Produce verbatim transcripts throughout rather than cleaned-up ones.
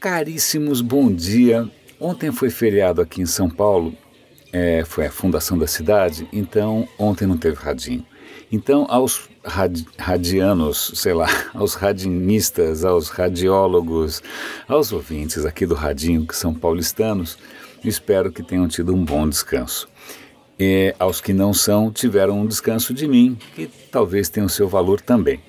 Caríssimos, bom dia. Ontem foi feriado aqui em São Paulo, é, foi a fundação da cidade, então ontem não teve radinho. Então aos radi- radianos, sei lá, aos radinistas, aos radiólogos, aos ouvintes aqui do Radinho, que são paulistanos, espero que tenham tido um bom descanso. E aos que não são, tiveram um descanso de mim, que talvez tenha o seu valor também.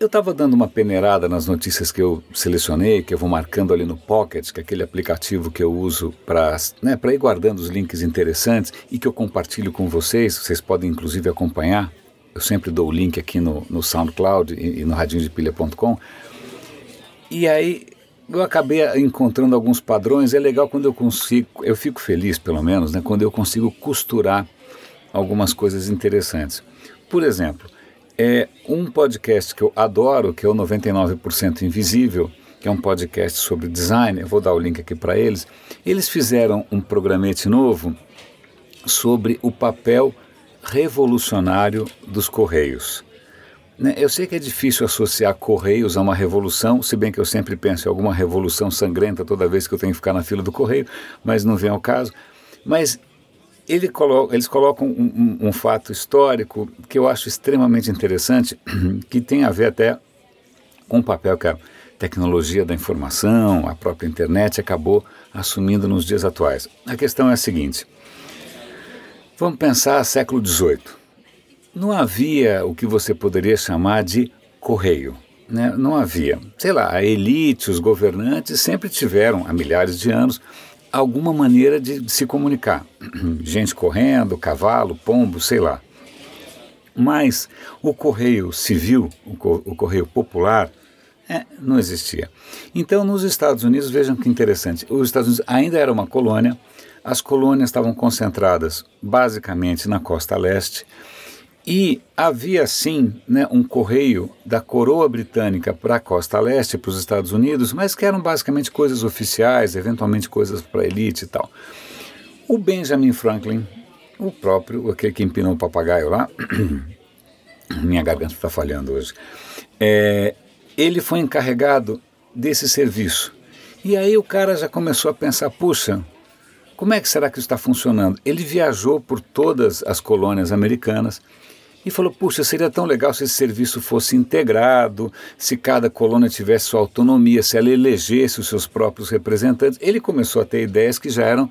Eu estava dando uma peneirada nas notícias que eu selecionei, que eu vou marcando ali no Pocket, que é aquele aplicativo que eu uso para né, para ir guardando os links interessantes e que eu compartilho com vocês, vocês podem inclusive acompanhar. Eu sempre dou o link aqui no, no SoundCloud e, e no radinho de pilha ponto com. E aí eu acabei encontrando alguns padrões. É legal quando eu consigo, eu fico feliz pelo menos, né, quando eu consigo costurar algumas coisas interessantes. Por exemplo, é um podcast que eu adoro, que é o noventa e nove por cento Invisível, que é um podcast sobre design. Eu vou dar o link aqui para eles. Eles fizeram um programete novo sobre o papel revolucionário dos Correios. Né? Eu sei que é difícil associar Correios a uma revolução, se bem que eu sempre penso em alguma revolução sangrenta toda vez que eu tenho que ficar na fila do Correio, mas não vem ao caso. Mas Ele colo- eles colocam um, um, um fato histórico que eu acho extremamente interessante, que tem a ver até com o papel que a tecnologia da informação, a própria internet, acabou assumindo nos dias atuais. A questão é a seguinte, vamos pensar século dezoito. Não havia o que você poderia chamar de correio, né? Não havia. Sei lá, a elite, os governantes sempre tiveram, há milhares de anos, alguma maneira de se comunicar, gente correndo, cavalo, pombo, sei lá. Mas o correio civil, o, co- o correio popular, é, não existia. Então nos Estados Unidos, vejam que interessante, os Estados Unidos ainda era uma colônia, as colônias estavam concentradas basicamente na costa leste e havia sim, né, um correio da coroa britânica para a costa leste, para os Estados Unidos, mas que eram basicamente coisas oficiais, eventualmente coisas para a elite e tal. O Benjamin Franklin, o próprio, aquele que empinou o papagaio lá, minha garganta está falhando hoje, é, ele foi encarregado desse serviço. E aí o cara já começou a pensar, puxa, como é que será que isso está funcionando? Ele viajou por todas as colônias americanas e falou, puxa, seria tão legal se esse serviço fosse integrado, se cada colônia tivesse sua autonomia, se ela elegesse os seus próprios representantes. Ele começou a ter ideias que já eram,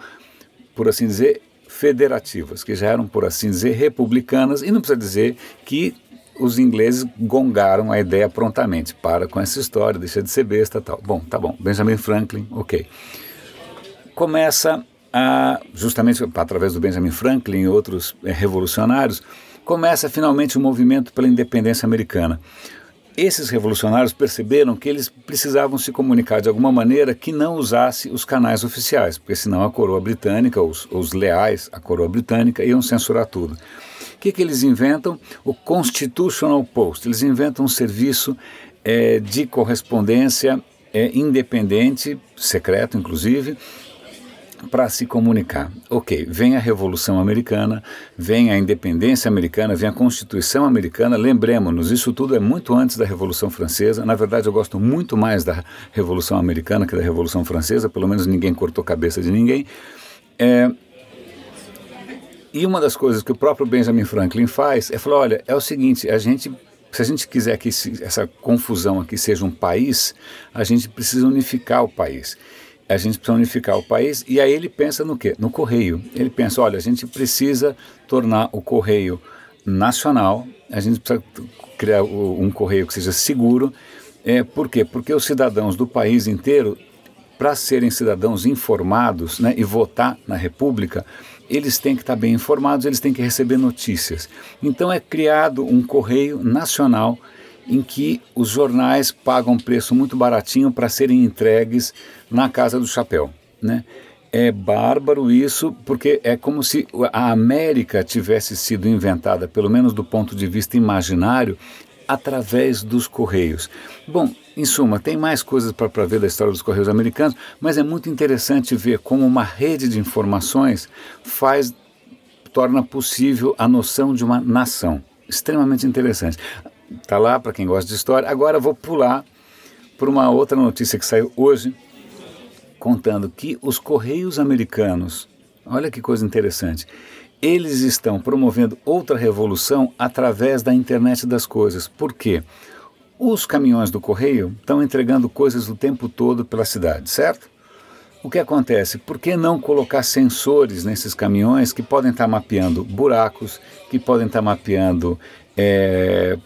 por assim dizer, federativas, que já eram, por assim dizer, republicanas, e não precisa dizer que os ingleses gongaram a ideia prontamente. Para com essa história, deixa de ser besta e tal. Bom, tá bom, Benjamin Franklin, ok. Começa a, justamente através do Benjamin Franklin e outros é, revolucionários, começa finalmente o movimento pela independência americana. Esses revolucionários perceberam que eles precisavam se comunicar de alguma maneira que não usasse os canais oficiais, porque senão a coroa britânica, os, os leais à coroa britânica, iam censurar tudo. O que, que eles inventam? O Constitutional Post. Eles inventam um serviço é, de correspondência é, independente, secreto inclusive, para se comunicar. Ok, vem a Revolução Americana, vem a Independência Americana, vem a Constituição Americana, lembremos-nos, isso tudo é muito antes da Revolução Francesa. Na verdade eu gosto muito mais da Revolução Americana que da Revolução Francesa, pelo menos ninguém cortou cabeça de ninguém. É... E uma das coisas que o próprio Benjamin Franklin faz é falar, olha, é o seguinte, a gente, se a gente quiser que essa confusão aqui seja um país, a gente precisa unificar o país. A gente precisa unificar o país, e aí ele pensa no quê? No correio. Ele pensa, olha, a gente precisa tornar o correio nacional, a gente precisa criar um correio que seja seguro. É, por quê? Porque os cidadãos do país inteiro, para serem cidadãos informados, né, e votar na República, eles têm que estar bem informados, eles têm que receber notícias. Então é criado um correio nacional em que os jornais pagam um preço muito baratinho para serem entregues na Casa do Chapéu, né? É bárbaro isso, porque é como se a América tivesse sido inventada, pelo menos do ponto de vista imaginário, através dos Correios. Bom, em suma, tem mais coisas para ver da história dos Correios americanos, mas é muito interessante ver como uma rede de informações faz, torna possível a noção de uma nação. Extremamente interessante. Está lá para quem gosta de história. Agora eu vou pular para uma outra notícia que saiu hoje, contando que os Correios americanos, olha que coisa interessante, eles estão promovendo outra revolução através da Internet das Coisas. Por quê? Os caminhões do Correio estão entregando coisas o tempo todo pela cidade, certo? O que acontece? Por que não colocar sensores nesses caminhões que podem estar mapeando buracos, que podem estar mapeando é,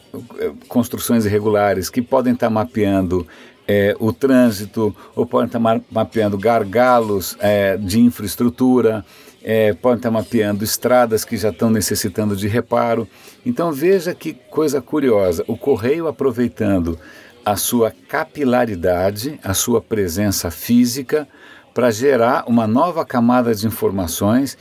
construções irregulares, que podem estar mapeando é, o trânsito, ou podem estar mapeando gargalos é, de infraestrutura, é, podem estar mapeando estradas que já estão necessitando de reparo. Então veja que coisa curiosa, o Correio aproveitando a sua capilaridade, a sua presença física, para gerar uma nova camada de informações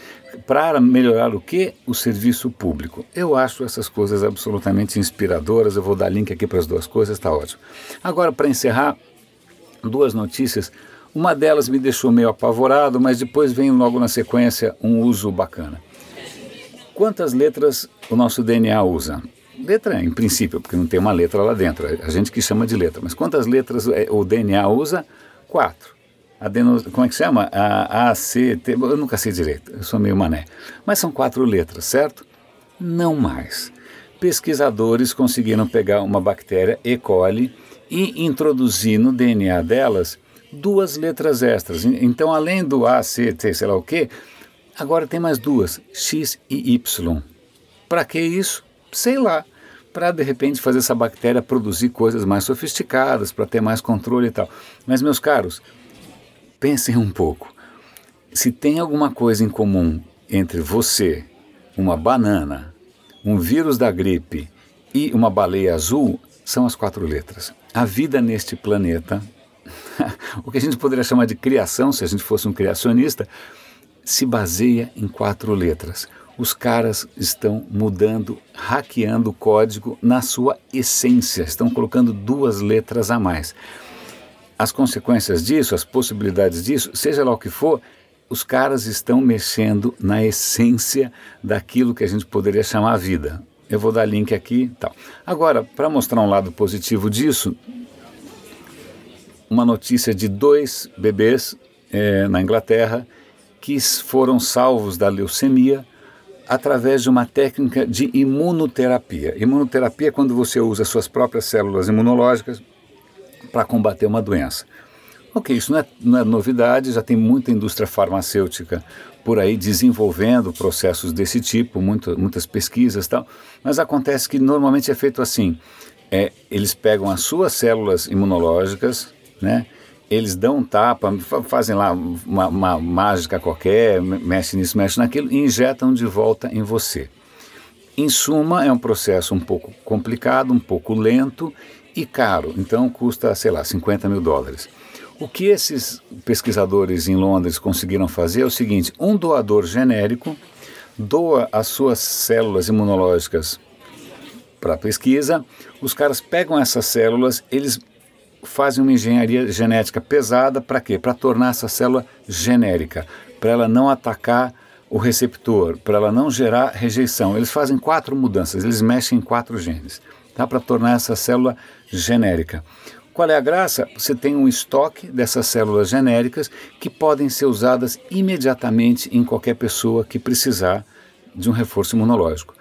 para melhorar o que? O serviço público. Eu acho essas coisas absolutamente inspiradoras, eu vou dar link aqui para as duas coisas, está ótimo. Agora, para encerrar, duas notícias, uma delas me deixou meio apavorado, mas depois vem logo na sequência um uso bacana. Quantas letras o nosso D N A usa? Letra, em princípio, porque não tem uma letra lá dentro, a gente que chama de letra, mas quantas letras o D N A usa? Quatro. Adeno, como é que chama? A, A, C, T, eu nunca sei direito, eu sou meio mané. Mas são quatro letras, certo? Não mais. Pesquisadores conseguiram pegar uma bactéria E. coli e introduzir no D N A delas duas letras extras. Então, além do A, C, T, sei lá o quê, agora tem mais duas, X e Y. Para que isso? Sei lá. Para, de repente, fazer essa bactéria produzir coisas mais sofisticadas, para ter mais controle e tal. Mas, meus caros, pensem um pouco, se tem alguma coisa em comum entre você, uma banana, um vírus da gripe e uma baleia azul, são as quatro letras. A vida neste planeta, o que a gente poderia chamar de criação, se a gente fosse um criacionista, se baseia em quatro letras. Os caras estão mudando, hackeando o código na sua essência, estão colocando duas letras a mais. As consequências disso, as possibilidades disso, seja lá o que for, os caras estão mexendo na essência daquilo que a gente poderia chamar vida. Eu vou dar link aqui e tal. Agora, para mostrar um lado positivo disso, uma notícia de dois bebês é, na Inglaterra que foram salvos da leucemia através de uma técnica de imunoterapia. Imunoterapia é quando você usa suas próprias células imunológicas para combater uma doença. Ok, isso não é, não é novidade, já tem muita indústria farmacêutica por aí desenvolvendo processos desse tipo, muito, muitas pesquisas e tal, mas acontece que normalmente é feito assim, é, eles pegam as suas células imunológicas, né, eles dão um tapa, fazem lá uma, uma mágica qualquer, mexe nisso, mexe naquilo e injetam de volta em você. Em suma, é um processo um pouco complicado, um pouco lento e caro, então custa, sei lá, cinquenta mil dólares. O que esses pesquisadores em Londres conseguiram fazer é o seguinte, um doador genérico doa as suas células imunológicas para pesquisa, os caras pegam essas células, eles fazem uma engenharia genética pesada, para quê? Para tornar essa célula genérica, para ela não atacar o receptor, para ela não gerar rejeição. Eles fazem quatro mudanças, eles mexem em quatro genes. Dá para tornar essa célula genérica. Qual é a graça? Você tem um estoque dessas células genéricas que podem ser usadas imediatamente em qualquer pessoa que precisar de um reforço imunológico.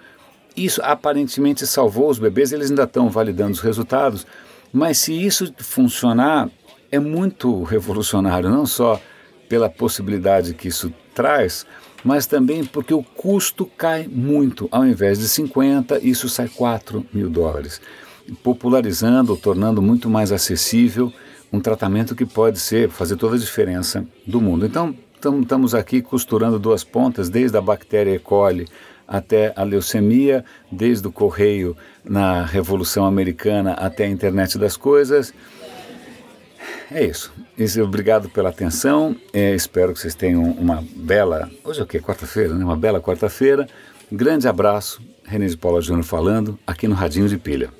Isso aparentemente salvou os bebês, eles ainda estão validando os resultados, mas se isso funcionar, é muito revolucionário, não só pela possibilidade que isso traz, mas também porque o custo cai muito, ao invés de cinquenta, isso sai quatro mil dólares, popularizando, tornando muito mais acessível um tratamento que pode ser, fazer toda a diferença do mundo. Então, estamos aqui costurando duas pontas, desde a bactéria E. coli até a leucemia, desde o Correio na Revolução Americana até a Internet das Coisas. É isso. isso. Obrigado pela atenção. É, espero que vocês tenham uma bela... Hoje é o quê? Quarta-feira, né? Uma bela quarta-feira. Grande abraço. René de Paula Júnior falando aqui no Radinho de Pilha.